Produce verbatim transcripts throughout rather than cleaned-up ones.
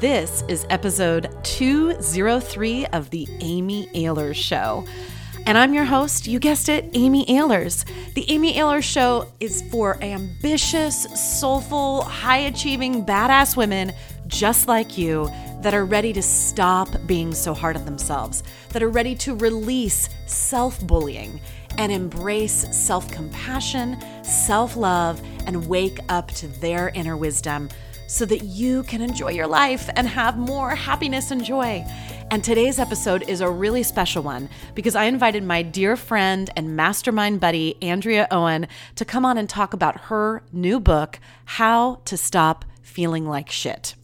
This is episode two oh three of The Amy Ahlers Show. And I'm your host, you guessed it, Amy Ahlers. The Amy Ahlers Show is for ambitious, soulful, high-achieving, badass women just like you that are ready to stop being so hard on themselves, that are ready to release self-bullying and embrace self-compassion, self-love, and wake up to their inner wisdom so that you can enjoy your life and have more happiness and joy. And today's episode is a really special one because I invited my dear friend and mastermind buddy, Andrea Owen, to come on and talk about her new book, How to Stop Feeling Like Shit.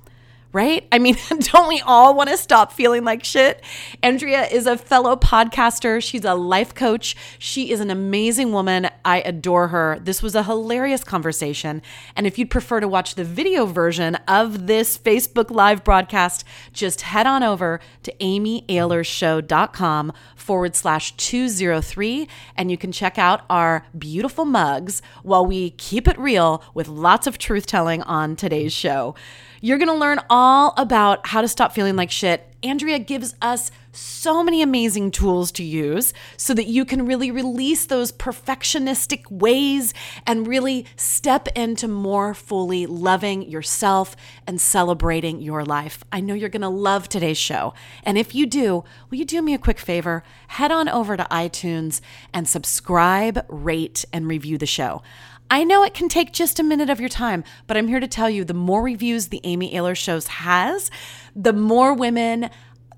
Right? I mean, don't we all want to stop feeling like shit? Andrea is a fellow podcaster. She's a life coach. She is an amazing woman. I adore her. This was a hilarious conversation. And if you'd prefer to watch the video version of this Facebook Live broadcast, just head on over to amyaehlershow.com forward slash 203, and you can check out our beautiful mugs while we keep it real with lots of truth telling on today's show. You're going to learn all about how to stop feeling like shit. Andrea gives us so many amazing tools to use so that you can really release those perfectionistic ways and really step into more fully loving yourself and celebrating your life. I know you're going to love today's show. And if you do, will you do me a quick favor? Head on over to iTunes and subscribe, rate, and review the show. I know it can take just a minute of your time, but I'm here to tell you the more reviews the Amy Ahlers Shows has, the more women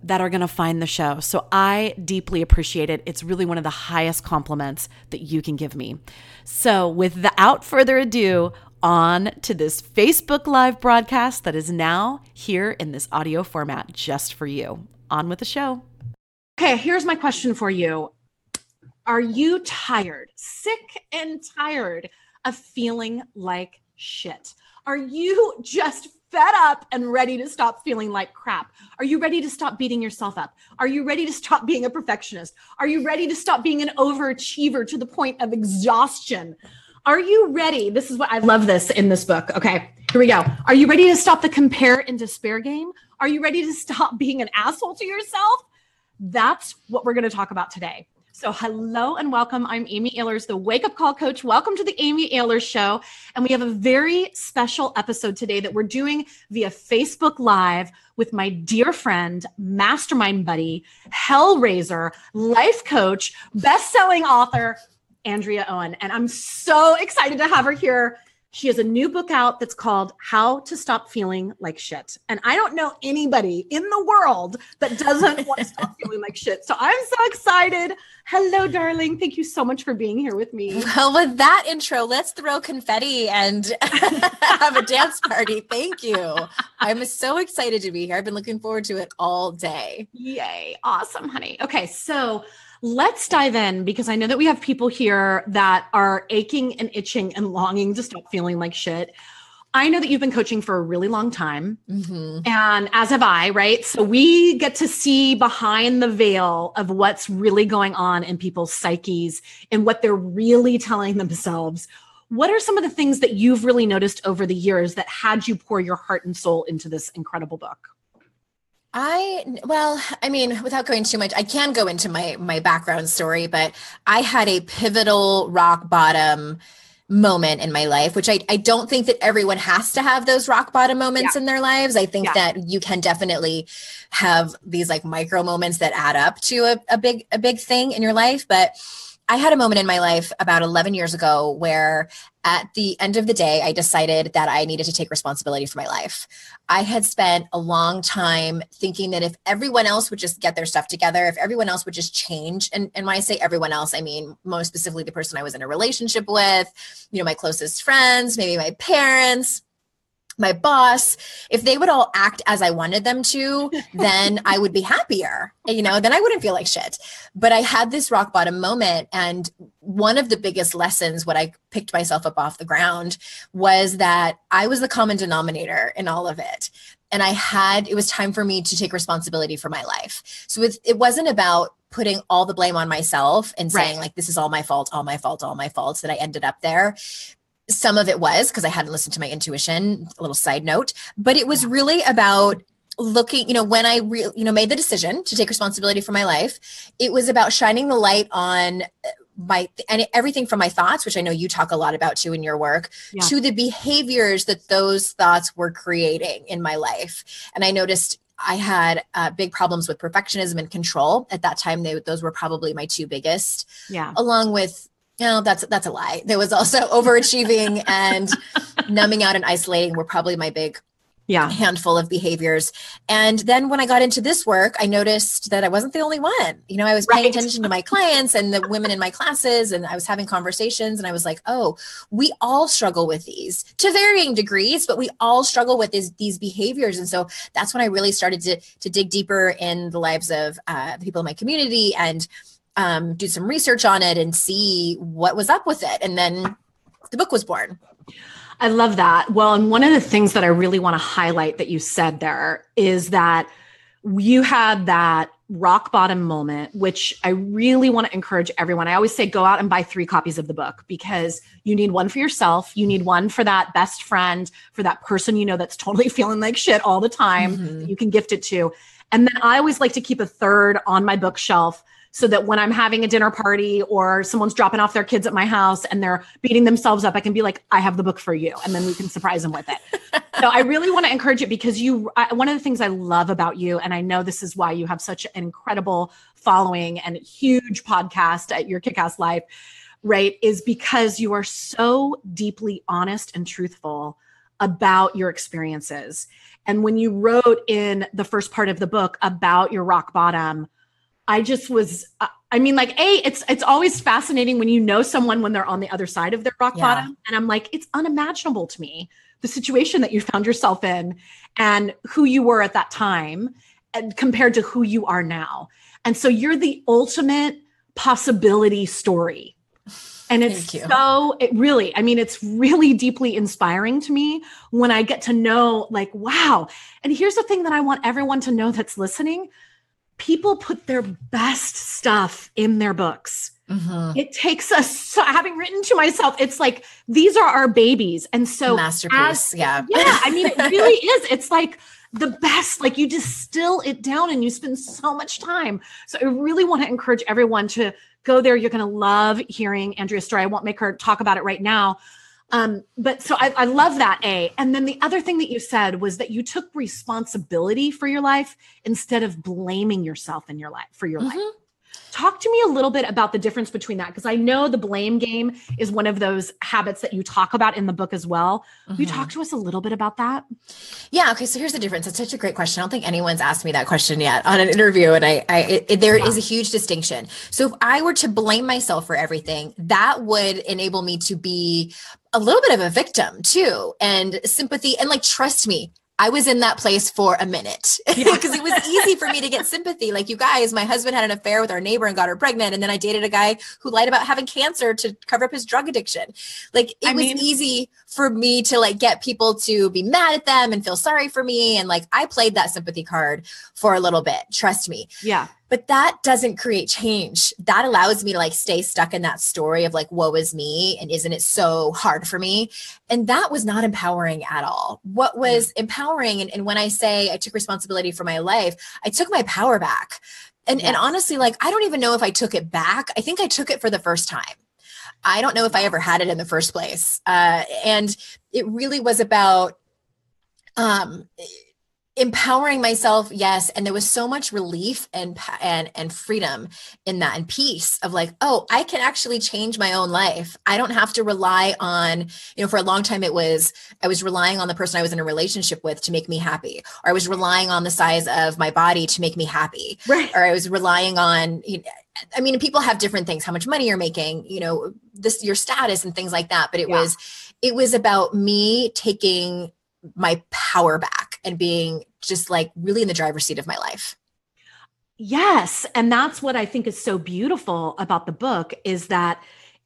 that are going to find the show. So I deeply appreciate it. It's really one of the highest compliments that you can give me. So without further ado, on to this Facebook Live broadcast that is now here in this audio format just for you. On with the show. Okay, here's my question for you. Are you tired, sick and tired of feeling like shit? Are you just fed up and ready to stop feeling like crap? Are you ready to stop beating yourself up? Are you ready to stop being a perfectionist? Are you ready to stop being an overachiever to the point of exhaustion? Are you ready? This is what I love this in this book. Okay, here we go. Are you ready to stop the compare and despair game? Are you ready to stop being an asshole to yourself? That's what we're going to talk about today. So hello and welcome. I'm Amy Ahlers, the Wake Up Call Coach. Welcome to the Amy Ahlers Show. And we have a very special episode today that we're doing via Facebook Live with my dear friend, mastermind buddy, hellraiser, life coach, best-selling author, Andrea Owen. And I'm so excited to have her here. She has a new book out that's called How to Stop Feeling Like Shit. And I don't know anybody in the world that doesn't want to stop feeling like shit. So I'm so excited. Hello, darling. Thank you so much for being here with me. Well, with that intro, let's throw confetti and have a dance party. Thank you. I'm so excited to be here. I've been looking forward to it all day. Yay. Awesome, honey. Okay, so let's dive in because I know that we have people here that are aching and itching and longing to stop feeling like shit. I know that you've been coaching for a really long time, mm-hmm. and as have I, right? So we get to see behind the veil of what's really going on in people's psyches and what they're really telling themselves. What are some of the things that you've really noticed over the years that had you pour your heart and soul into this incredible book? I, well, I mean, without going too much, I can go into my, my background story, but I had a pivotal rock bottom moment in my life, which I, I don't think that everyone has to have those rock bottom moments yeah. in their lives. I think yeah. that you can definitely have these like micro moments that add up to a, a big, a big thing in your life. But I had a moment in my life about eleven years ago where at the end of the day, I decided that I needed to take responsibility for my life. I had spent a long time thinking that if everyone else would just get their stuff together, if everyone else would just change, and, and when I say everyone else, I mean, most specifically the person I was in a relationship with, you know, my closest friends, maybe my parents, my boss, if they would all act as I wanted them to, then I would be happier, you know, then I wouldn't feel like shit. But I had this rock bottom moment. And one of the biggest lessons, what I picked myself up off the ground was that I was the common denominator in all of it. And I had, it was time for me to take responsibility for my life. So it, it wasn't about putting all the blame on myself and saying right. like, this is all my fault, all my fault, all my fault that I ended up there. Some of it was because I hadn't listened to my intuition, a little side note, but it was really about looking, you know, when I re- you know, made the decision to take responsibility for my life, it was about shining the light on my, and everything from my thoughts, which I know you talk a lot about too in your work, yeah. to the behaviors that those thoughts were creating in my life. And I noticed I had uh, big problems with perfectionism and control. At that time, they, those were probably my two biggest, yeah. along with, you know, that's, that's a lie. There was also overachieving and numbing out and isolating were probably my big yeah. handful of behaviors. And then when I got into this work, I noticed that I wasn't the only one. You know, I was right. paying attention to my clients and the women in my classes, and I was having conversations, and I was like, oh, we all struggle with these to varying degrees, but we all struggle with these, these behaviors. And so that's when I really started to, to dig deeper in the lives of uh, the people in my community and um, do some research on it and see what was up with it. And then the book was born. I love that. Well, and one of the things that I really want to highlight that you said there is that you had that rock bottom moment, which I really want to encourage everyone. I always say, go out and buy three copies of the book, because you need one for yourself. You need one for that best friend, for that person, you know, that's totally feeling like shit all the time. Mm-hmm. That you can gift it to. And then I always like to keep a third on my bookshelf, so that when I'm having a dinner party or someone's dropping off their kids at my house and they're beating themselves up, I can be like, I have the book for you. And then we can surprise them with it. So I really want to encourage it, because you, I, one of the things I love about you, and I know this is why you have such an incredible following and huge podcast at Your Kick-Ass Life, right, is because you are so deeply honest and truthful about your experiences. And when you wrote in the first part of the book about your rock bottom, I just was, I mean, like, A, it's it's always fascinating when you know someone when they're on the other side of their rock yeah. bottom. And I'm like, it's unimaginable to me, the situation that you found yourself in and who you were at that time and compared to who you are now. And so you're the ultimate possibility story. And it's so, it really, I mean, it's really deeply inspiring to me when I get to know, like, wow. And here's the thing that I want everyone to know that's listening. People put their best stuff in their books. Mm-hmm. It takes us, so having written to myself, it's like, these are our babies. And so masterpiece. As, yeah. Yeah. I mean, it really is. It's like the best, like you distill it down and you spend so much time. So I really want to encourage everyone to go there. You're going to love hearing Andrea's story. I won't make her talk about it right now. Um, but so I, I love that, A. And then the other thing that you said was that you took responsibility for your life instead of blaming yourself in your life for your mm-hmm. life. Talk to me a little bit about the difference between that, because I know the blame game is one of those habits that you talk about in the book as well. Mm-hmm. Will you talk to us a little bit about that? Yeah. Okay. So here's the difference. It's such a great question. I don't think anyone's asked me that question yet on an interview. And I, I it, it, there yeah. is a huge distinction. So if I were to blame myself for everything, that would enable me to be a little bit of a victim too, and sympathy. And like, trust me, I was in that place for a minute because it was easy for me to get sympathy. Like, you guys, my husband had an affair with our neighbor and got her pregnant. And then I dated a guy who lied about having cancer to cover up his drug addiction. Like, it I was mean, easy for me to like get people to be mad at them and feel sorry for me. And like, I played that sympathy card for a little bit. Trust me. Yeah. But that doesn't create change. That allows me to like stay stuck in that story of like, woe is me. And isn't it so hard for me? And that was not empowering at all. What was empowering, and, and when I say I took responsibility for my life, I took my power back. And, yes. and honestly, like, I don't even know if I took it back. I think I took it for the first time. I don't know if I ever had it in the first place. Uh, and it really was about, um, empowering myself. Yes. And there was so much relief and, and, and freedom in that, and peace of like, oh, I can actually change my own life. I don't have to rely on, you know, for a long time, it was, I was relying on the person I was in a relationship with to make me happy, or I was relying on the size of my body to make me happy, right. or I was relying on, you know, I mean, people have different things, how much money you're making, you know, this, your status and things like that. But it yeah. was, it was about me taking my power back and being just like really in the driver's seat of my life. Yes. And that's what I think is so beautiful about the book, is that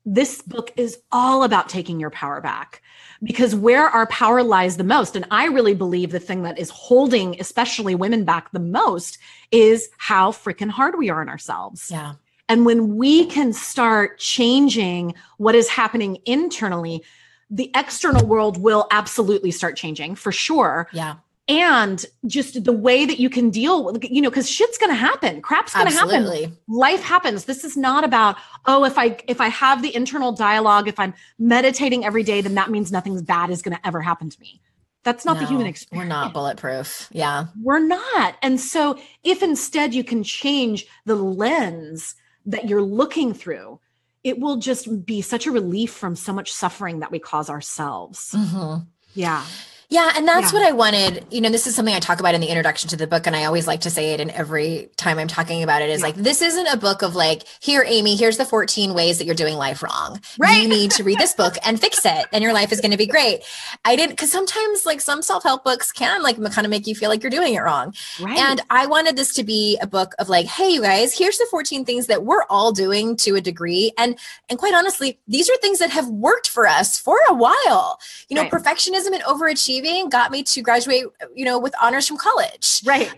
this book is all about taking your power back, because where our power lies the most, and I really believe the thing that is holding, especially women back the most, is how freaking hard we are on ourselves. Yeah. And when we can start changing what is happening internally, the external world will absolutely start changing for sure. Yeah. and just the way that you can deal with, you know, because shit's going to happen. Crap's going to happen. Life happens. This is not about, oh, if I, if I have the internal dialogue, if I'm meditating every day, then that means nothing bad is going to ever happen to me. That's not no, the human experience. We're not bulletproof. Yeah. We're not. And so if instead you can change the lens that you're looking through, it will just be such a relief from so much suffering that we cause ourselves. Mm-hmm. Yeah. Yeah. And that's yeah. what I wanted. You know, this is something I talk about in the introduction to the book. And I always like to say it. And every time I'm talking about it is yeah. like, this isn't a book of like, here, Amy, here's the fourteen ways that you're doing life wrong. Right. You need to read this book and fix it. And your life is going to be great. I didn't, because sometimes like some self-help books can like kind of make you feel like you're doing it wrong. Right. And I wanted this to be a book of like, hey, you guys, here's the fourteen things that we're all doing to a degree. And, and quite honestly, these are things that have worked for us for a while. You know, right. perfectionism and overachieving got me to graduate, you know, with honors from college. Right.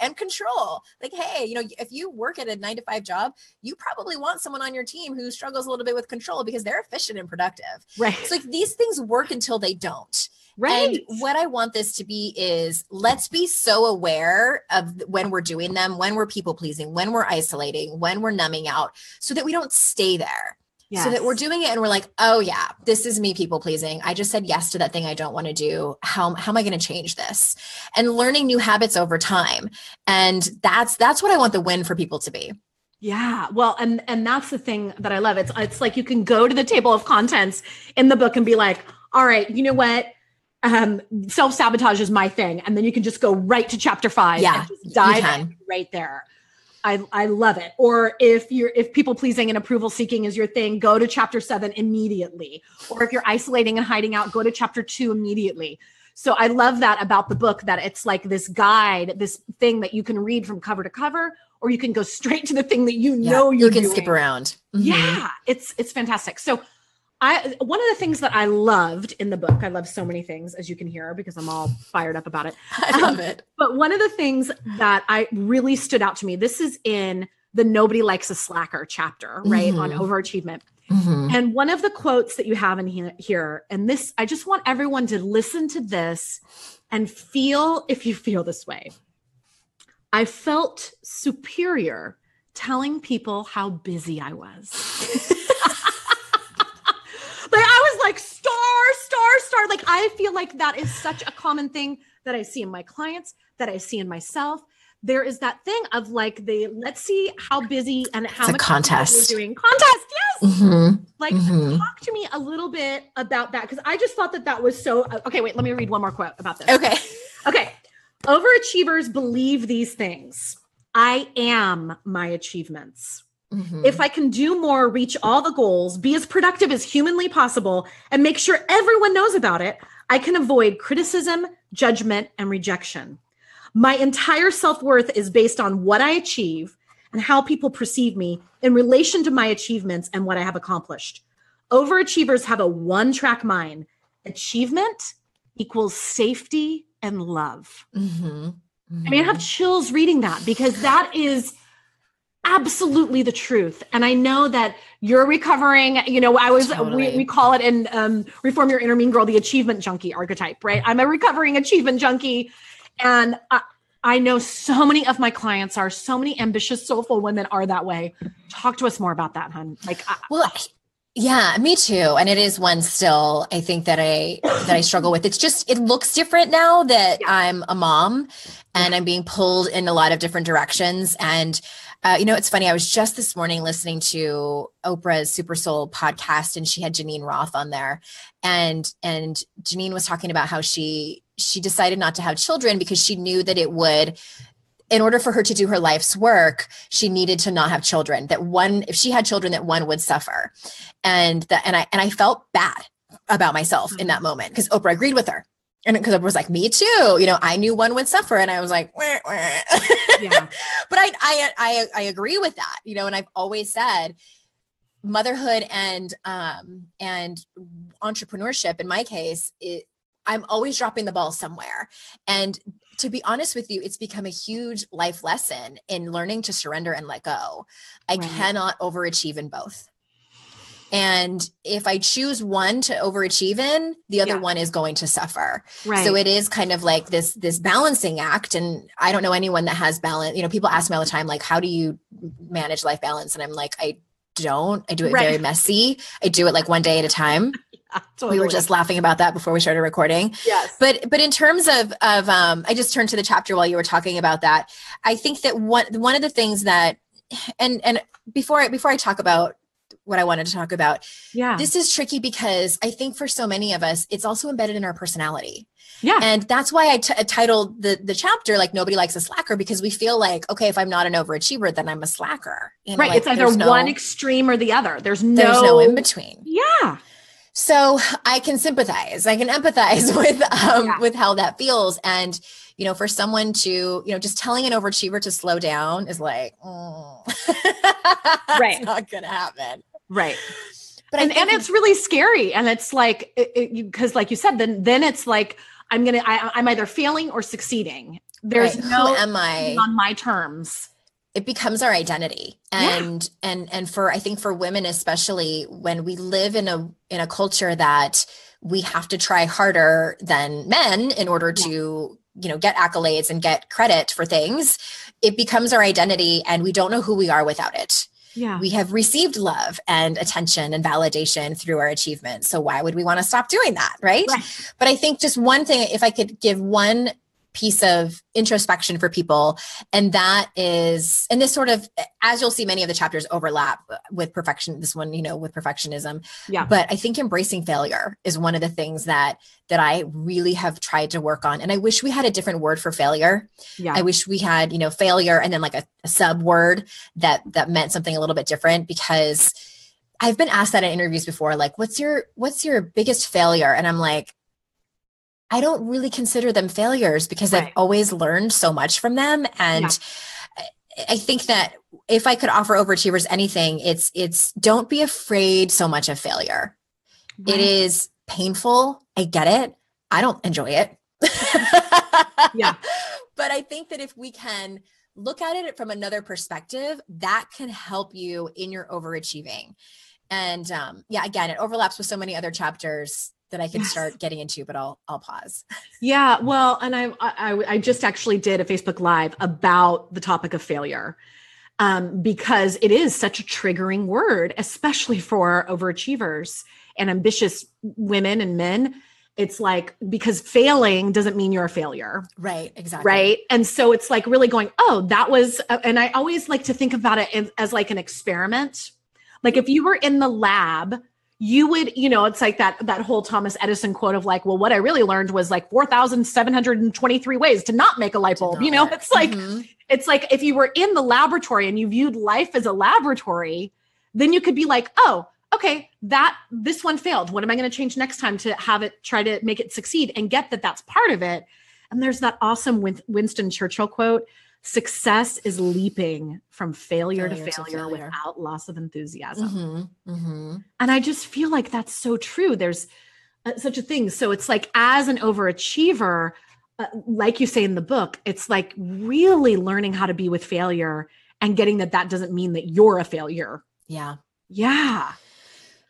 And control. Like, hey, you know, if you work at a nine to five job, you probably want someone on your team who struggles a little bit with control because they're efficient and productive. Right. So like these things work until they don't. Right. And what I want this to be is let's be so aware of when we're doing them, when we're people pleasing, when we're isolating, when we're numbing out, so that we don't stay there. Yes. So that we're doing it and we're like, oh yeah, this is me people pleasing. I just said yes to that thing I don't want to do. How, how am I going to change this? And learning new habits over time. And that's, that's what I want the win for people to be. Yeah. Well, and, and that's the thing that I love. It's, it's like, you can go to the table of contents in the book and be like, all right, you know what? Um, self-sabotage is my thing. And then you can just go right to chapter five yeah, and just dive in right there. I, I love it. Or if you're, if people pleasing and approval seeking is your thing, go to chapter seven immediately. Or if you're isolating and hiding out, go to chapter two immediately. So I love that about the book, that it's like this guide, this thing that you can read from cover to cover, or you can go straight to the thing that you yeah, know you're doing. You can doing. skip around. Mm-hmm. Yeah. It's, it's fantastic. So I, one of the things that I loved in the book, I love so many things, as you can hear, because I'm all fired up about it. I love um, it. But one of the things that I really stood out to me, this is in the Nobody Likes a Slacker chapter, right? Mm-hmm. On overachievement. Mm-hmm. And one of the quotes that you have in he- here, and this, I just want everyone to listen to this and feel if you feel this way. I felt superior telling people how busy I was. Like star, star, star. Like, I feel like that is such a common thing that I see in my clients, that I see in myself. There is that thing of like the, let's see how busy and how it's much a contest we're doing. Contest. Yes. Mm-hmm. Like mm-hmm. talk to me a little bit about that. Cause I just thought that that was so, okay, wait, let me read one more quote about this. Okay. Okay. Overachievers believe these things. I am my achievements. Mm-hmm. If I can do more, reach all the goals, be as productive as humanly possible, and make sure everyone knows about it, I can avoid criticism, judgment, and rejection. My entire self-worth is based on what I achieve and how people perceive me in relation to my achievements and what I have accomplished. Overachievers have a one-track mind. Achievement equals safety and love. Mm-hmm. Mm-hmm. I mean, I have chills reading that, because that is absolutely the truth. And I know that you're recovering, you know, I was, totally. we, we call it in um, Reform Your Inner Mean Girl, the achievement junkie archetype, right? I'm a recovering achievement junkie. And I, I know so many of my clients are, so many ambitious, soulful women are that way. Talk to us more about that, hon. Like, I, well, I, yeah, me too. And it is one still, I think that I, that I struggle with. It's just, it looks different now that yeah. I'm a mom and I'm being pulled in a lot of different directions. And Uh, you know, it's funny. I was just this morning listening to Oprah's Super Soul podcast, and she had Janine Roth on there. And, and Janine was talking about how she, she decided not to have children because she knew that it would, in order for her to do her life's work, she needed to not have children, that one, if she had children, that one would suffer. And that, and I, and I felt bad about myself in that moment because Oprah agreed with her. And because I was like, me too, you know, I knew one would suffer, and I was like, wah, wah. Yeah. But I, I, I, I agree with that, you know, and I've always said motherhood and, um, and entrepreneurship in my case, it, I'm always dropping the ball somewhere. And to be honest with you, it's become a huge life lesson in learning to surrender and let go. I right. cannot overachieve in both. And if I choose one to overachieve in, the other yeah. one is going to suffer. Right. So it is kind of like this, this balancing act. And I don't know anyone that has balance. You know, people ask me all the time, like, how do you manage life balance? And I'm like, I don't, I do it right. very messy. I do it like one day at a time. Yeah, totally. We were just laughing about that before we started recording. Yes. But, but in terms of, of, um, I just turned to the chapter while you were talking about that. I think that one, one of the things that, and, and before I, before I talk about what I wanted to talk about. Yeah. This is tricky because I think for so many of us, it's also embedded in our personality. Yeah. And that's why I t- titled the, the chapter, like, nobody likes a slacker, because we feel like, okay, if I'm not an overachiever, then I'm a slacker. You know, right. Like, it's either no, one extreme or the other. There's no, there's no in between. Yeah. So I can sympathize. I can empathize with, um, yeah. with how that feels. And, you know, for someone to, you know, just telling an overachiever to slow down is like, mm. right. It's not going to happen. Right. But and, I and it's really scary. And it's like, because it, it, like you said, then, then it's like, I'm going to, I'm either failing or succeeding. There's right. no, who am I on my terms? It becomes our identity. And, yeah. and, and for, I think for women, especially when we live in a, in a culture that we have to try harder than men in order yeah. to, you know, get accolades and get credit for things, it becomes our identity and we don't know who we are without it. Yeah. We have received love and attention and validation through our achievements. So why would we want to stop doing that? Right? Right. But I think just one thing, if I could give one piece of introspection for people, and that is, and this sort of, as you'll see, many of the chapters overlap with perfection, this one, you know, with perfectionism. Yeah. But I think embracing failure is one of the things that, that I really have tried to work on. And I wish we had a different word for failure. Yeah. I wish we had, you know, failure and then like a, a sub word that, that meant something a little bit different, because I've been asked that in interviews before, like, what's your, what's your biggest failure? And I'm like, I don't really consider them failures because right. I've always learned so much from them. And yeah. I think that if I could offer overachievers anything, it's, it's don't be afraid so much of failure. Right. It is painful. I get it. I don't enjoy it. yeah. But I think that if we can look at it from another perspective, that can help you in your overachieving. And um, yeah, again, it overlaps with so many other chapters that I can yes. start getting into, but I'll, I'll pause. Yeah. Well, and I, I, I just actually did a Facebook Live about the topic of failure, um, because it is such a triggering word, especially for overachievers and ambitious women and men. It's like, because failing doesn't mean you're a failure. Right. Exactly. Right. And so it's like really going, oh, that was, and I always like to think about it as, as like an experiment. Like if you were in the lab, you would, you know, it's like that, that whole Thomas Edison quote of like, well, what I really learned was like four thousand seven hundred twenty-three ways to not make a light bulb. You know, it's like, mm-hmm. it's like if you were in the laboratory and you viewed life as a laboratory, then you could be like, oh, okay, that this one failed. What am I going to change next time to have it, try to make it succeed and get that that's part of it. And there's that awesome Win- Winston Churchill quote, success is leaping from failure, failure to, failure to failure without loss of enthusiasm. Mm-hmm, mm-hmm. And I just feel like that's so true. There's uh, such a thing. So it's like, as an overachiever, uh, like you say in the book, it's like really learning how to be with failure and getting that that doesn't mean that you're a failure. Yeah. Yeah.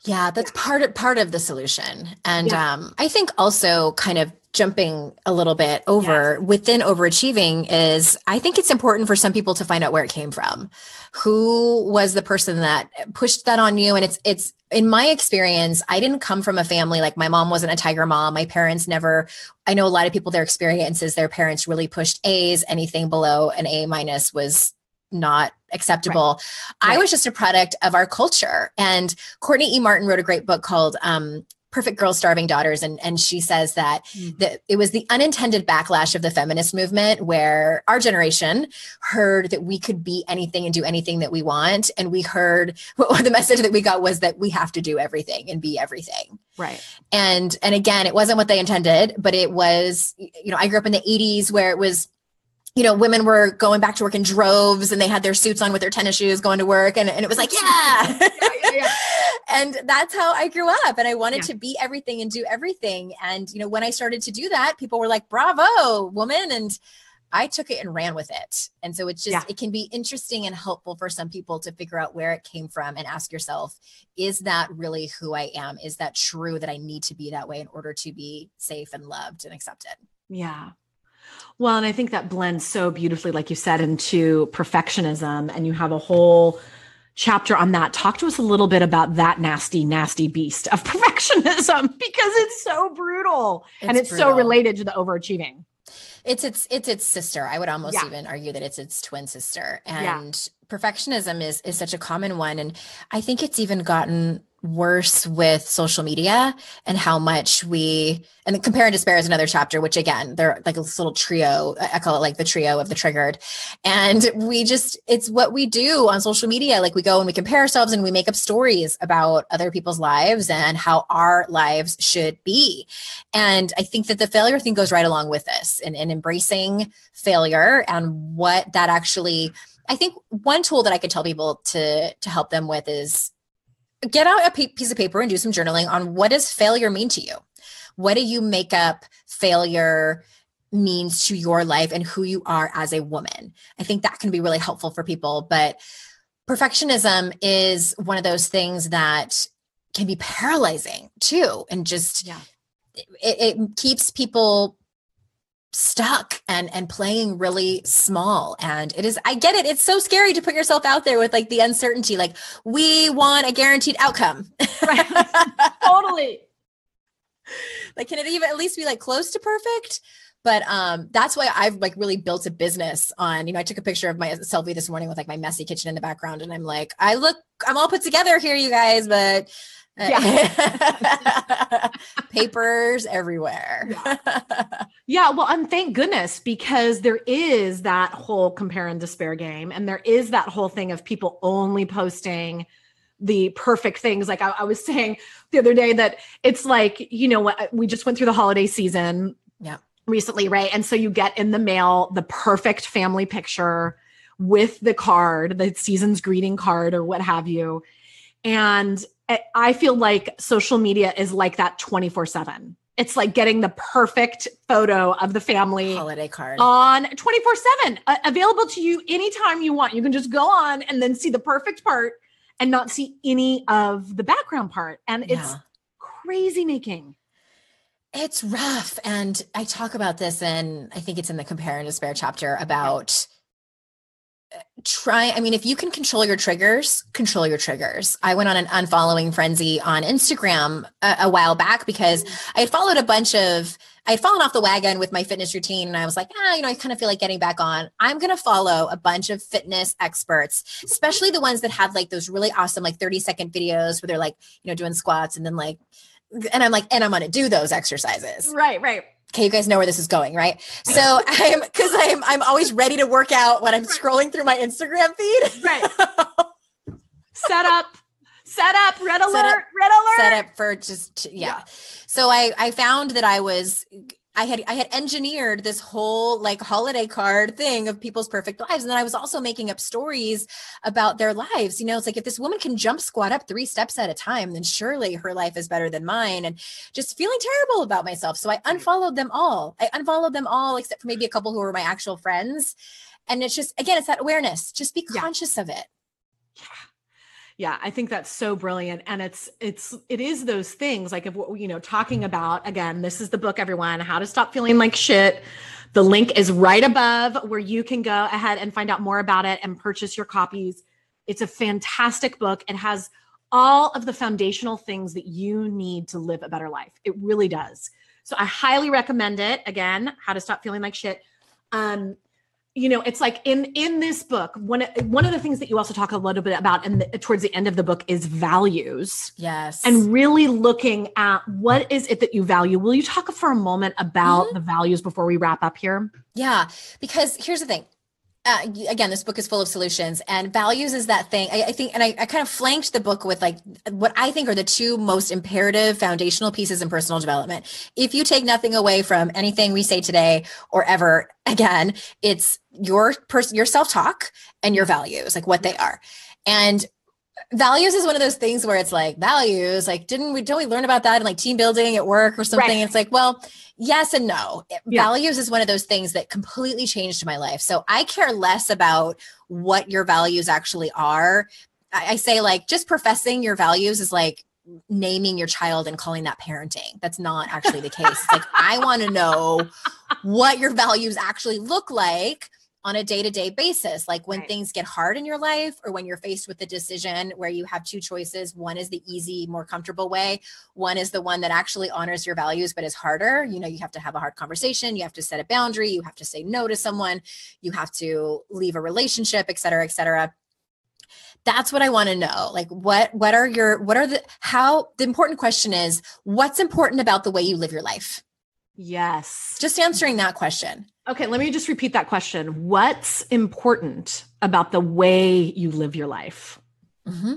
Yeah. That's yeah. part of, part of the solution. And yeah. um, I think also kind of jumping a little bit over yes. within overachieving is, I think it's important for some people to find out where it came from. Who was the person that pushed that on you? And it's, it's, in my experience, I didn't come from a family, like my mom wasn't a tiger mom. My parents never, I know a lot of people, their experiences, their parents really pushed A's, anything below an A minus was not acceptable. Right. I right. was just a product of our culture. And Courtney E. Martin wrote a great book called, um, Perfect Girls, Starving Daughters. And, and she says that, mm. that it was the unintended backlash of the feminist movement where our generation heard that we could be anything and do anything that we want. And we heard, well, the message that we got was that we have to do everything and be everything. Right. And, and again, it wasn't what they intended, but it was, you know, I grew up in the eighties where it was, you know, women were going back to work in droves and they had their suits on with their tennis shoes going to work. And, and it was like, yeah. yeah, yeah, yeah. And that's how I grew up. And I wanted yeah. to be everything and do everything. And, you know, when I started to do that, people were like, bravo, woman. And I took it and ran with it. And so it's just, yeah. it can be interesting and helpful for some people to figure out where it came from and ask yourself, is that really who I am? Is that true that I need to be that way in order to be safe and loved and accepted? Yeah. Well, and I think that blends so beautifully, like you said, into perfectionism, and you have a whole chapter on that. Talk to us a little bit about that nasty, nasty beast of perfectionism, because it's so brutal it's and it's brutal. So related to the overachieving. It's its it's its sister. I would almost yeah. even argue that it's its twin sister. And yeah. perfectionism is is such a common one. And I think it's even gotten worse with social media and how much we, and compare and despair is another chapter, which again, they're like this little trio. I call it like the trio of the triggered. And we just, it's what we do on social media. Like we go and we compare ourselves and we make up stories about other people's lives and how our lives should be. And I think that the failure thing goes right along with this, and, and embracing failure and what that actually, I think one tool that I could tell people to, to help them with is, get out a piece of paper and do some journaling on what does failure mean to you? What do you make up failure means to your life and who you are as a woman? I think that can be really helpful for people, but perfectionism is one of those things that can be paralyzing too. And just, yeah. it, it keeps people stuck and, and playing really small. And it is, I get it. It's so scary to put yourself out there with like the uncertainty, like we want a guaranteed outcome. Right. Totally. Like, can it even at least be like close to perfect? But um, that's why I've like really built a business on, you know, I took a picture of my selfie this morning with like my messy kitchen in the background. And I'm like, I look, I'm all put together here, you guys, but yeah. Papers everywhere. Yeah. yeah. Well, and thank goodness, because there is that whole compare and despair game. And there is that whole thing of people only posting the perfect things. Like I, I was saying the other day that it's like, you know what, we just went through the holiday season yeah. recently. Right. And so you get in the mail, the perfect family picture with the card, the season's greeting card or what have you. And I feel like social media is like that twenty-four seven. It's like getting the perfect photo of the family holiday card on twenty-four seven, uh, available to you anytime you want. You can just go on and then see the perfect part and not see any of the background part. And it's yeah. crazy making. It's rough. And I talk about this, and I think it's in the compare and despair chapter about try. I mean, if you can control your triggers, control your triggers. I went on an unfollowing frenzy on Instagram a, a while back because I had followed a bunch of, I had fallen off the wagon with my fitness routine. And I was like, ah, you know, I kind of feel like getting back on. I'm going to follow a bunch of fitness experts, especially the ones that have like those really awesome, like thirty second videos where they're like, you know, doing squats and then like, and I'm like, and I'm going to do those exercises. Right, right. Okay, you guys know where this is going, right? So I'm, cause I'm, I'm always ready to work out when I'm scrolling through my Instagram feed. Right. Set up, set up, red alert, set up, red alert. Set up for just, yeah. yeah. So I, I found that I was, I had, I had engineered this whole like holiday card thing of people's perfect lives. And then I was also making up stories about their lives. You know, it's like, if this woman can jump squat up three steps at a time, then surely her life is better than mine, and just feeling terrible about myself. So I unfollowed them all. I unfollowed them all, except for maybe a couple who were my actual friends. And it's just, again, it's that awareness, just be conscious yeah. of it. Yeah. Yeah. I think that's so brilliant. And it's, it's, it is those things like, if you know, talking about, again, this is the book, everyone, How to Stop Feeling Like Shit. The link is right above where you can go ahead and find out more about it and purchase your copies. It's a fantastic book. It has all of the foundational things that you need to live a better life. It really does. So I highly recommend it. Again, How to Stop Feeling Like Shit. Um, You know, it's like in, in this book, one, one of the things that you also talk a little bit about and towards the end of the book is values. Yes. And really looking at what is it that you value. Will you talk for a moment about mm-hmm. the values before we wrap up here? Yeah, because here's the thing. Uh, again, this book is full of solutions, and values is that thing. I, I think, and I, I kind of flanked the book with like what I think are the two most imperative foundational pieces in personal development. If you take nothing away from anything we say today or ever again, it's your person, your self-talk and your values, like what they are. And Values is one of those things where it's like values, like didn't we, don't we learn about that in like team building at work or something? Right. It's like, well, yes and no. Yeah. Values is one of those things that completely changed my life. So I care less about what your values actually are. I, I say like just professing your values is like naming your child and calling that parenting. That's not actually the case. It's like, I want to know what your values actually look like on a day-to-day basis, like when right. things get hard in your life or when you're faced with a decision where you have two choices. One is the easy, more comfortable way. One is the one that actually honors your values, but is harder. You know, you have to have a hard conversation. You have to set a boundary. You have to say no to someone. You have to leave a relationship, et cetera, et cetera. That's what I want to know. Like what, what are your, what are the, how the important question is what's important about the way you live your life? Yes. Just answering that question. Okay, let me just repeat that question. What's important about the way you live your life? Mm-hmm.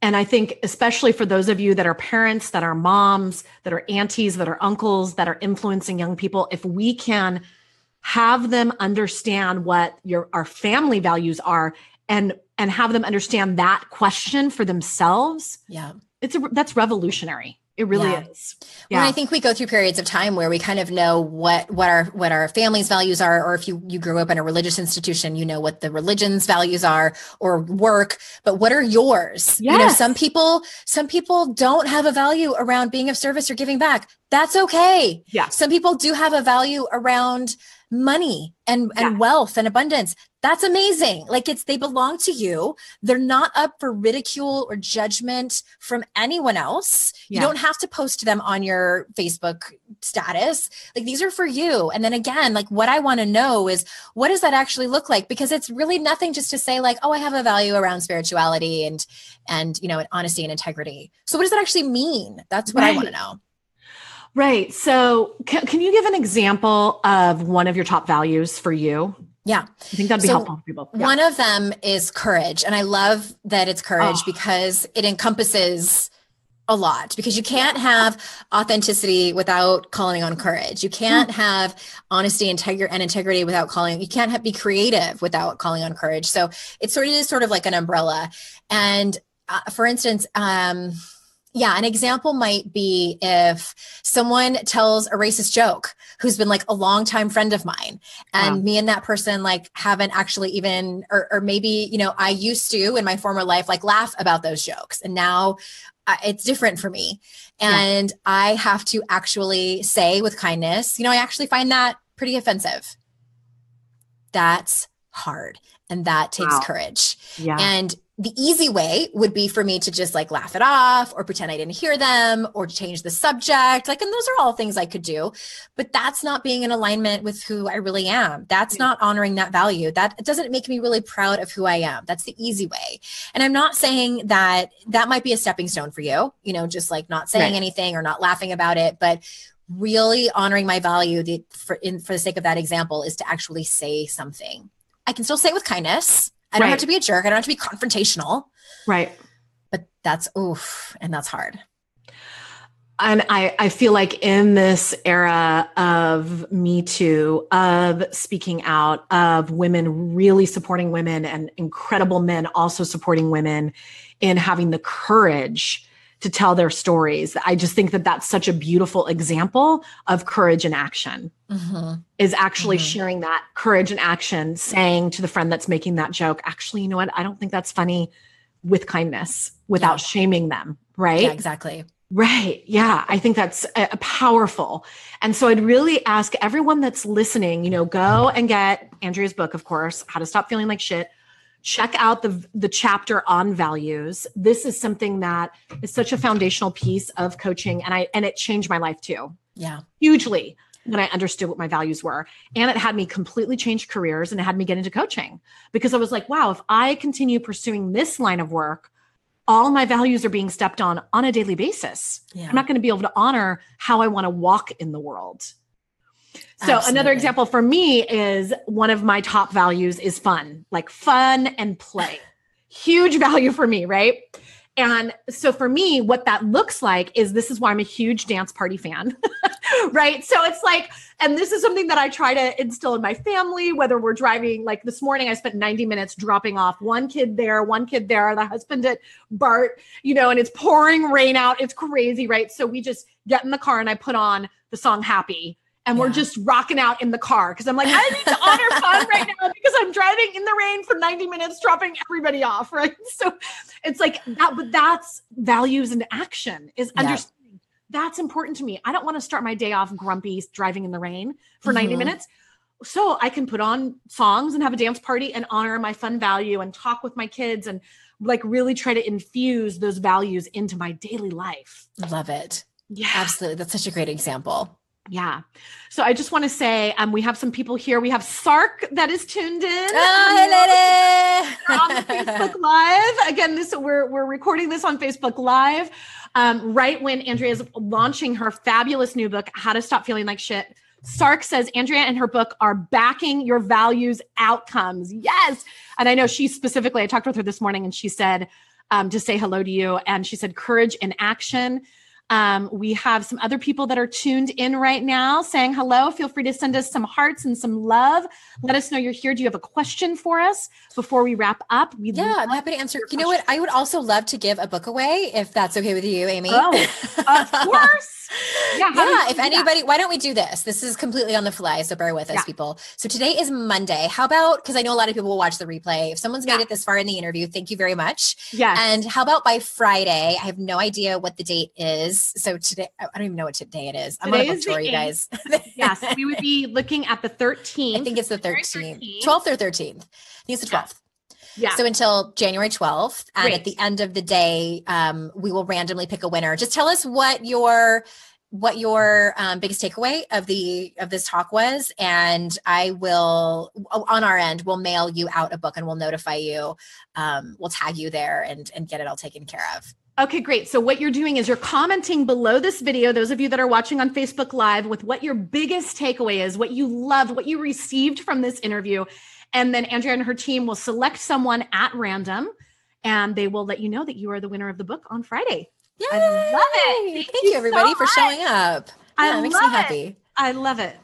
And I think especially for those of you that are parents, that are moms, that are aunties, that are uncles, that are influencing young people, if we can have them understand what your our family values are and and have them understand that question for themselves, yeah, it's a, that's revolutionary. It really yeah. is. Yeah. Well, I think we go through periods of time where we kind of know what, what our, what our family's values are, or if you, you grew up in a religious institution, you know what the religion's values are or work, but what are yours? Yes. You know, some people, some people don't have a value around being of service or giving back. That's okay. Yeah. Some people do have a value around money and, and yeah. wealth and abundance. That's amazing. Like it's, they belong to you. They're not up for ridicule or judgment from anyone else. Yeah. You don't have to post them on your Facebook status. Like these are for you. And then again, like what I want to know is what does that actually look like? Because it's really nothing just to say like, oh, I have a value around spirituality and, and, you know, and honesty and integrity. So what does that actually mean? That's what right. I want to know. Right. So can, can you give an example of one of your top values for you? Yeah. I think that'd be so helpful for people. Yeah. One of them is courage. And I love that it's courage oh. because it encompasses a lot, because you can't have authenticity without calling on courage. You can't mm-hmm. have honesty integrity and integrity without calling, you can't have, be creative without calling on courage. So it sort of is sort of like an umbrella. And uh, for instance, um, yeah, an example might be if someone tells a racist joke who's been like a longtime friend of mine, and wow. me and that person like haven't actually even, or, or maybe, you know, I used to in my former life, like laugh about those jokes. And now uh, it's different for me. And yeah. I have to actually say with kindness, you know, I actually find that pretty offensive. That's hard. And that takes wow. courage. Yeah. And the easy way would be for me to just like laugh it off or pretend I didn't hear them or change the subject. Like, and those are all things I could do, but that's not being in alignment with who I really am. That's yeah. not honoring that value. That doesn't make me really proud of who I am. That's the easy way. And I'm not saying that that might be a stepping stone for you, you know, just like not saying right. anything or not laughing about it, but really honoring my value the, for, in, for the sake of that example is to actually say something. I can still say it with kindness. I don't right. have to be a jerk. I don't have to be confrontational. Right. But that's, oof, and that's hard. And I, I feel like in this era of Me Too, of speaking out, of women really supporting women and incredible men also supporting women in having the courage to tell their stories. I just think that that's such a beautiful example of courage in action. Mm-hmm. Is actually mm-hmm. sharing that courage in action, saying to the friend that's making that joke, actually, you know what? I don't think that's funny, with kindness, without yeah. shaming them. Right? Yeah, exactly. Right. Yeah. I think that's a, a powerful. And so I'd really ask everyone that's listening, you know, go and get Andrea's book, of course, How to Stop Feeling Like Shit. Check out the, the chapter on values. This is something that is such a foundational piece of coaching. And I, and it changed my life too. Yeah. Hugely. When I understood what my values were, and it had me completely change careers, and it had me get into coaching, because I was like, wow, if I continue pursuing this line of work, all my values are being stepped on on a daily basis. Yeah. I'm not going to be able to honor how I want to walk in the world. So Absolutely. Another example for me is one of my top values is fun, like fun and play. Huge value for me, right? And so for me, what that looks like is, this is why I'm a huge dance party fan, right? So it's like, and this is something that I try to instill in my family, whether we're driving, like this morning, I spent ninety minutes dropping off one kid there, one kid there, the husband at BART, you know, and it's pouring rain out. It's crazy, right? So we just get in the car and I put on the song Happy. And yeah. we're just rocking out in the car because I'm like, I need to honor fun right now because I'm driving in the rain for ninety minutes, dropping everybody off, right? So it's like that, but that's values and action is yeah. understanding. That's important to me. I don't want to start my day off grumpy, driving in the rain for mm-hmm. ninety minutes. So I can put on songs and have a dance party and honor my fun value and talk with my kids and like really try to infuse those values into my daily life. Love it. Yeah, absolutely. That's such a great example. Yeah. So I just want to say, um, we have some people here. We have Sark that is tuned in. Oh, hello. On the Facebook Live. Again, this we're we're recording this on Facebook Live. Um, right when Andrea is launching her fabulous new book, How to Stop Feeling Like Shit. Sark says Andrea and her book are backing your values outcomes. Yes. And I know she specifically, I talked with her this morning and she said um, to say hello to you. And she said, courage in action. Um, we have some other people that are tuned in right now saying hello. Feel free to send us some hearts and some love. Let us know you're here. Do you have a question for us before we wrap up? We'd yeah, I'm happy to answer. You questions. Know what? I would also love to give a book away if that's okay with you, Amy. Oh, of course. Yeah. yeah if anybody, that? Why don't we do this? This is completely on the fly. So bear with us, yeah. people. So today is Monday. How about, because I know a lot of people will watch the replay. If someone's yeah. made it this far in the interview, thank you very much. Yeah. And how about by Friday? I have no idea what the date is. So today, I don't even know what today it is. I'm today on a book tour, you guys. Yes, we would be looking at the thirteenth. I think it's the thirteenth. twelfth or thirteenth. I think it's the twelfth. Yeah. So until January twelfth. And Great. At the end of the day, um, we will randomly pick a winner. Just tell us what your what your um, biggest takeaway of the of this talk was. And I will, on our end, we'll mail you out a book and we'll notify you. Um, we'll tag you there and and get it all taken care of. Okay, great. So what you're doing is you're commenting below this video, those of you that are watching on Facebook Live, with what your biggest takeaway is, what you loved, what you received from this interview. And then Andrea and her team will select someone at random and they will let you know that you are the winner of the book on Friday. Yay! I love it. Thank, Thank you, you everybody so for showing up. Yeah, it makes me happy. It. I love it.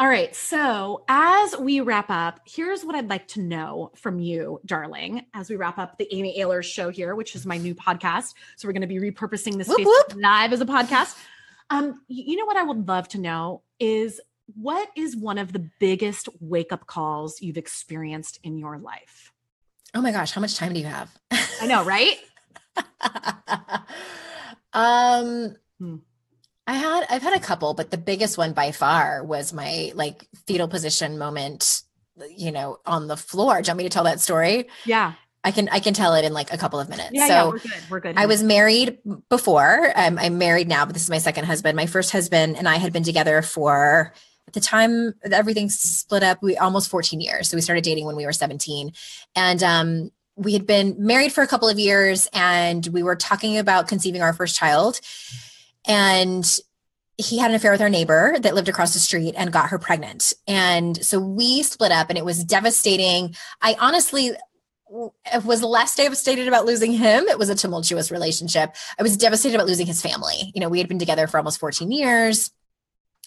All right. So as we wrap up, here's what I'd like to know from you, darling, as we wrap up the Amy Ahlers Show here, which is my new podcast. So we're going to be repurposing this whoop, whoop. Live as a podcast. Um, you know what I would love to know is, what is one of the biggest wake-up calls you've experienced in your life? Oh my gosh. How much time do you have? I know, right? um. Hmm. I had, I've had a couple, but the biggest one by far was my like fetal position moment, you know, on the floor. Do you want me to tell that story? Yeah. I can, I can tell it in like a couple of minutes. Yeah, so yeah, we're good. We're good. I was married before. Um, I'm married now, but this is my second husband. My first husband and I had been together for, at the time everything split up, we almost fourteen years. So we started dating when we were seventeen, and, um, we had been married for a couple of years and we were talking about conceiving our first child. And he had an affair with our neighbor that lived across the street and got her pregnant. And so we split up and it was devastating. I honestly was less devastated about losing him. It was a tumultuous relationship. I was devastated about losing his family. You know, we had been together for almost fourteen years.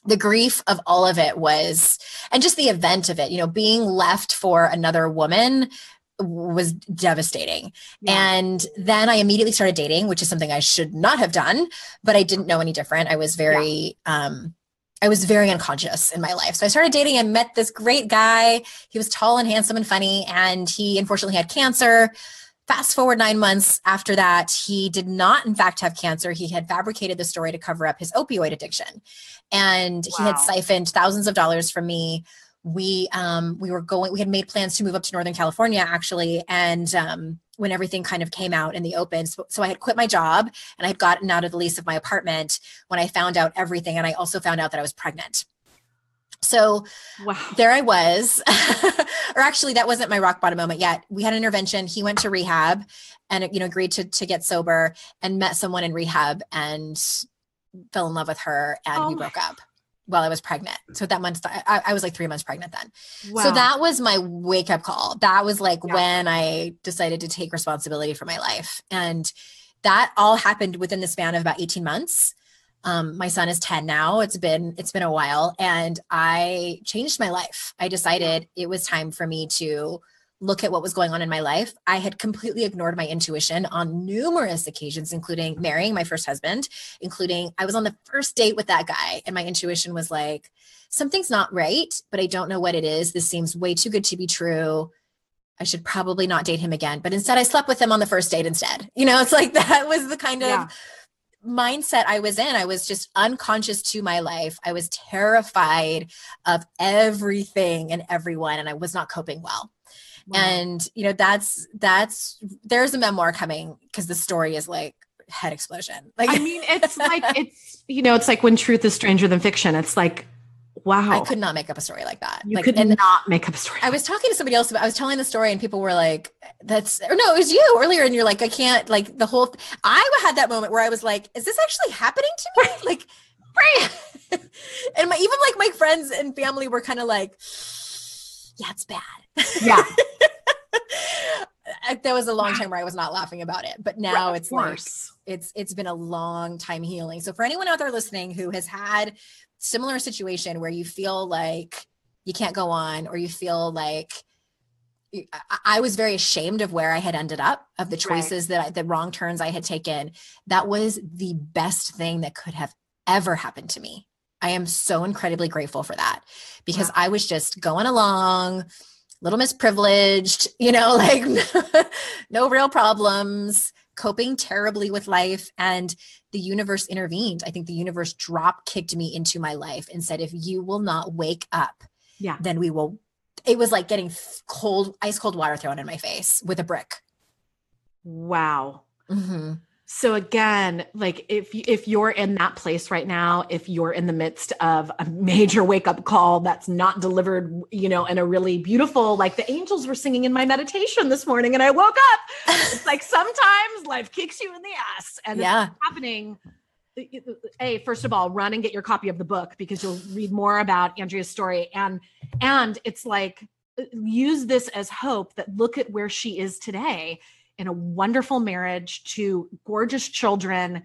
The grief of all of it was, and just the event of it, you know, being left for another woman was devastating. Yeah. And then I immediately started dating, which is something I should not have done, but I didn't know any different. I was very, yeah. um, I was very unconscious in my life. So I started dating and met this great guy. He was tall and handsome and funny. And he unfortunately had cancer. Fast forward nine months after that, he did not in fact have cancer. He had fabricated the story to cover up his opioid addiction. And wow. he had siphoned thousands of dollars from me. We, um, we were going, we had made plans to move up to Northern California actually. And, um, when everything kind of came out in the open, so, so I had quit my job and I had gotten out of the lease of my apartment when I found out everything. And I also found out that I was pregnant. So wow. there I was, or actually that wasn't my rock bottom moment yet. We had an intervention. He went to rehab and, you know, agreed to, to get sober, and met someone in rehab and fell in love with her. And oh we broke up. While I was pregnant. So that month, I, I was like three months pregnant then. Wow. So that was my wake up call. That was like yeah. when I decided to take responsibility for my life. And that all happened within the span of about eighteen months. Um, my son is ten now. It's been, it's been a while, and I changed my life. I decided it was time for me to look at what was going on in my life. I had completely ignored my intuition on numerous occasions, including marrying my first husband, including I was on the first date with that guy. And my intuition was like, something's not right, but I don't know what it is. This seems way too good to be true. I should probably not date him again. But instead I slept with him on the first date instead. You know, it's like, that was the kind of yeah. mindset I was in. I was just unconscious to my life. I was terrified of everything and everyone, and I was not coping well. Wow. And, you know, that's, that's, there's a memoir coming, because the story is like head explosion. Like, I mean, it's like, it's, you know, it's like when truth is stranger than fiction. It's like, wow. I could not make up a story like that. You like, could and not make up a story. I was talking to somebody else about, I was telling the story, and people were like, that's, or no, it was you earlier. And you're like, I can't, like the whole, I had that moment where I was like, is this actually happening to me? Like, and my, even like my friends and family were kind of like, yeah, it's bad. Yeah. There was a long time where I was not laughing about it, but now right, it's worse. Like, it's, it's been a long time healing. So for anyone out there listening who has had similar situation where you feel like you can't go on, or you feel like you, I, I was very ashamed of where I had ended up, of the choices right. that I, the wrong turns I had taken. That was the best thing that could have ever happened to me. I am so incredibly grateful for that, because yeah. I was just going along, little Miss Privileged, you know, like no real problems, coping terribly with life. And the universe intervened. I think the universe drop kicked me into my life and said, if you will not wake up, yeah. then we will. It was like getting cold, ice cold water thrown in my face with a brick. Wow. Mm-hmm. So again, like if, if you're in that place right now, if you're in the midst of a major wake up call that's not delivered, you know, in a really beautiful, like the angels were singing in my meditation this morning and I woke up, it's like sometimes life kicks you in the ass and yeah. it's happening. Hey, first of all, run and get your copy of the book, because you'll read more about Andrea's story. And, and it's like, use this as hope that look at where she is today, in a wonderful marriage to gorgeous children,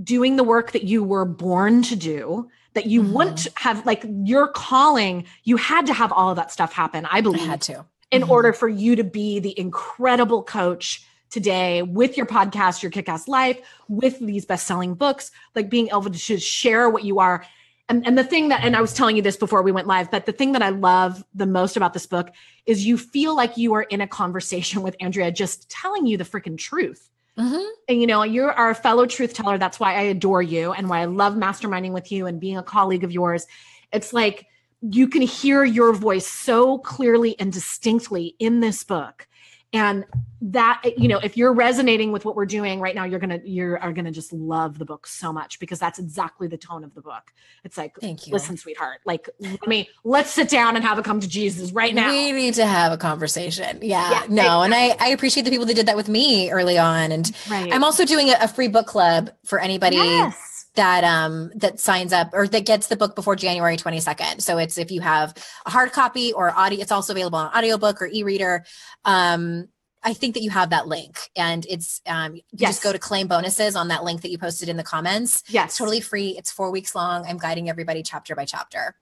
doing the work that you were born to do, that you mm-hmm. want to have, like your calling, you had to have all of that stuff happen. I believe I had to, in mm-hmm. order for you to be the incredible coach today with your podcast, Your Kick-Ass Life, with these best-selling books, like being able to share what you are. And, and the thing that, and I was telling you this before we went live, but the thing that I love the most about this book is you feel like you are in a conversation with Andrea, just telling you the freaking truth. Mm-hmm. And, you know, you are a fellow truth teller. That's why I adore you and why I love masterminding with you and being a colleague of yours. It's like, you can hear your voice so clearly and distinctly in this book. And that, you know, if you're resonating with what we're doing right now, you're going to, you are going to just love the book so much, because that's exactly the tone of the book. It's like, thank you. Listen, sweetheart, like, let me, let's sit down and have a come to Jesus right now. We need to have a conversation. Yeah, yeah no. Exactly. And I, I appreciate the people that did that with me early on. And right. I'm also doing a, a free book club for anybody yes. that, um, that signs up or that gets the book before January twenty-second. So it's, if you have a hard copy or audio, it's also available on audiobook or e-reader. Um, I think that you have that link, and it's, um, you yes. just go to claim bonuses on that link that you posted in the comments. Yes. It's totally free. It's four weeks long. I'm guiding everybody chapter by chapter.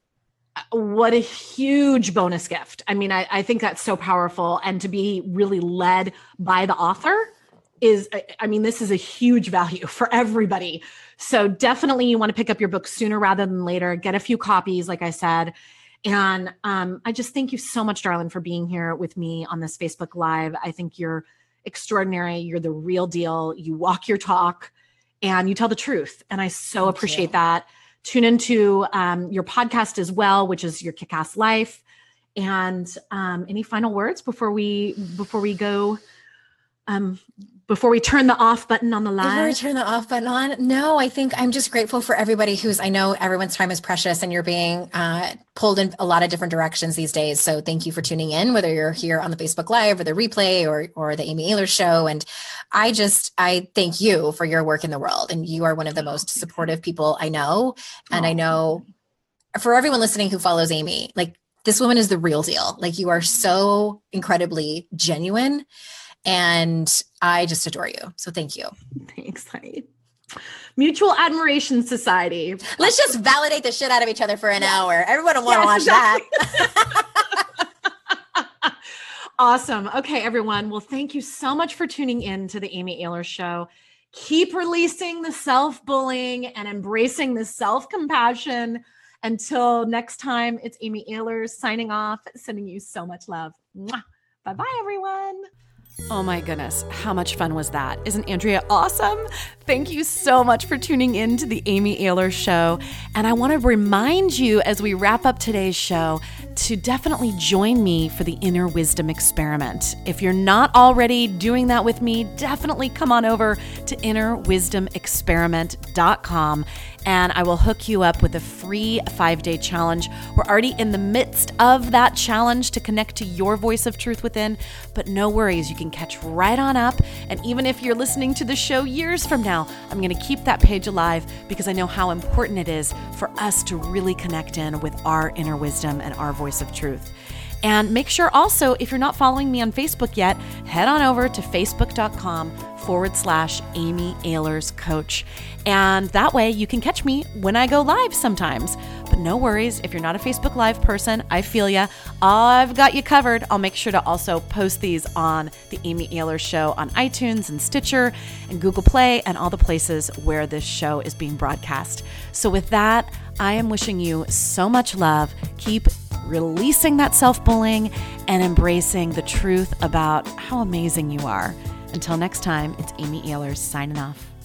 What a huge bonus gift. I mean, I, I think that's so powerful, and to be really led by the author is, I mean, this is a huge value for everybody. So definitely you want to pick up your book sooner rather than later, get a few copies, like I said. And um, I just thank you so much, darling, for being here with me on this Facebook Live. I think you're extraordinary. You're the real deal. You walk your talk and you tell the truth. And I so thank appreciate you. That. Tune into um, your podcast as well, which is Your Kick-Ass Life. And um, any final words before we, before we go, um, before we turn the off button on the live? Before we turn the off button on? No, I think I'm just grateful for everybody who's, I know everyone's time is precious and you're being uh, pulled in a lot of different directions these days. So thank you for tuning in, whether you're here on the Facebook Live or the replay or, or the Amy Ahlers Show. And I just, I thank you for your work in the world. And you are one of the most supportive people I know. And I know for everyone listening who follows Amy, like this woman is the real deal. Like you are so incredibly genuine. And I just adore you. So thank you. Thanks, honey. Mutual Admiration Society. Let's just validate the shit out of each other for an hour. Everyone will want yes, to watch exactly. that. Awesome. Okay, everyone. Well, thank you so much for tuning in to the Amy Ahlers Show. Keep releasing the self-bullying and embracing the self-compassion. Until next time, it's Amy Ahlers signing off, sending you so much love. Mwah. Bye-bye, everyone. Oh my goodness, how much fun was that? Isn't Andrea awesome? Thank you so much for tuning in to the Amy Ahlers Show. And I want to remind you as we wrap up today's show to definitely join me for the Inner Wisdom Experiment. If you're not already doing that with me, definitely come on over to inner wisdom experiment dot com and I will hook you up with a free five-day challenge. We're already in the midst of that challenge to connect to your voice of truth within, but no worries, you can catch right on up. And even if you're listening to the show years from now, I'm going to keep that page alive because I know how important it is for us to really connect in with our inner wisdom and our voice of truth. And make sure also, if you're not following me on Facebook yet, head on over to facebook.com forward slash Amy Ahlers Coach. And that way you can catch me when I go live sometimes. But no worries, if you're not a Facebook Live person, I feel ya. I've got you covered. I'll make sure to also post these on the Amy Ahlers Show on iTunes and Stitcher and Google Play and all the places where this show is being broadcast. So with that, I am wishing you so much love. Keep releasing that self-bullying and embracing the truth about how amazing you are. Until next time, it's Amy Ahlers signing off.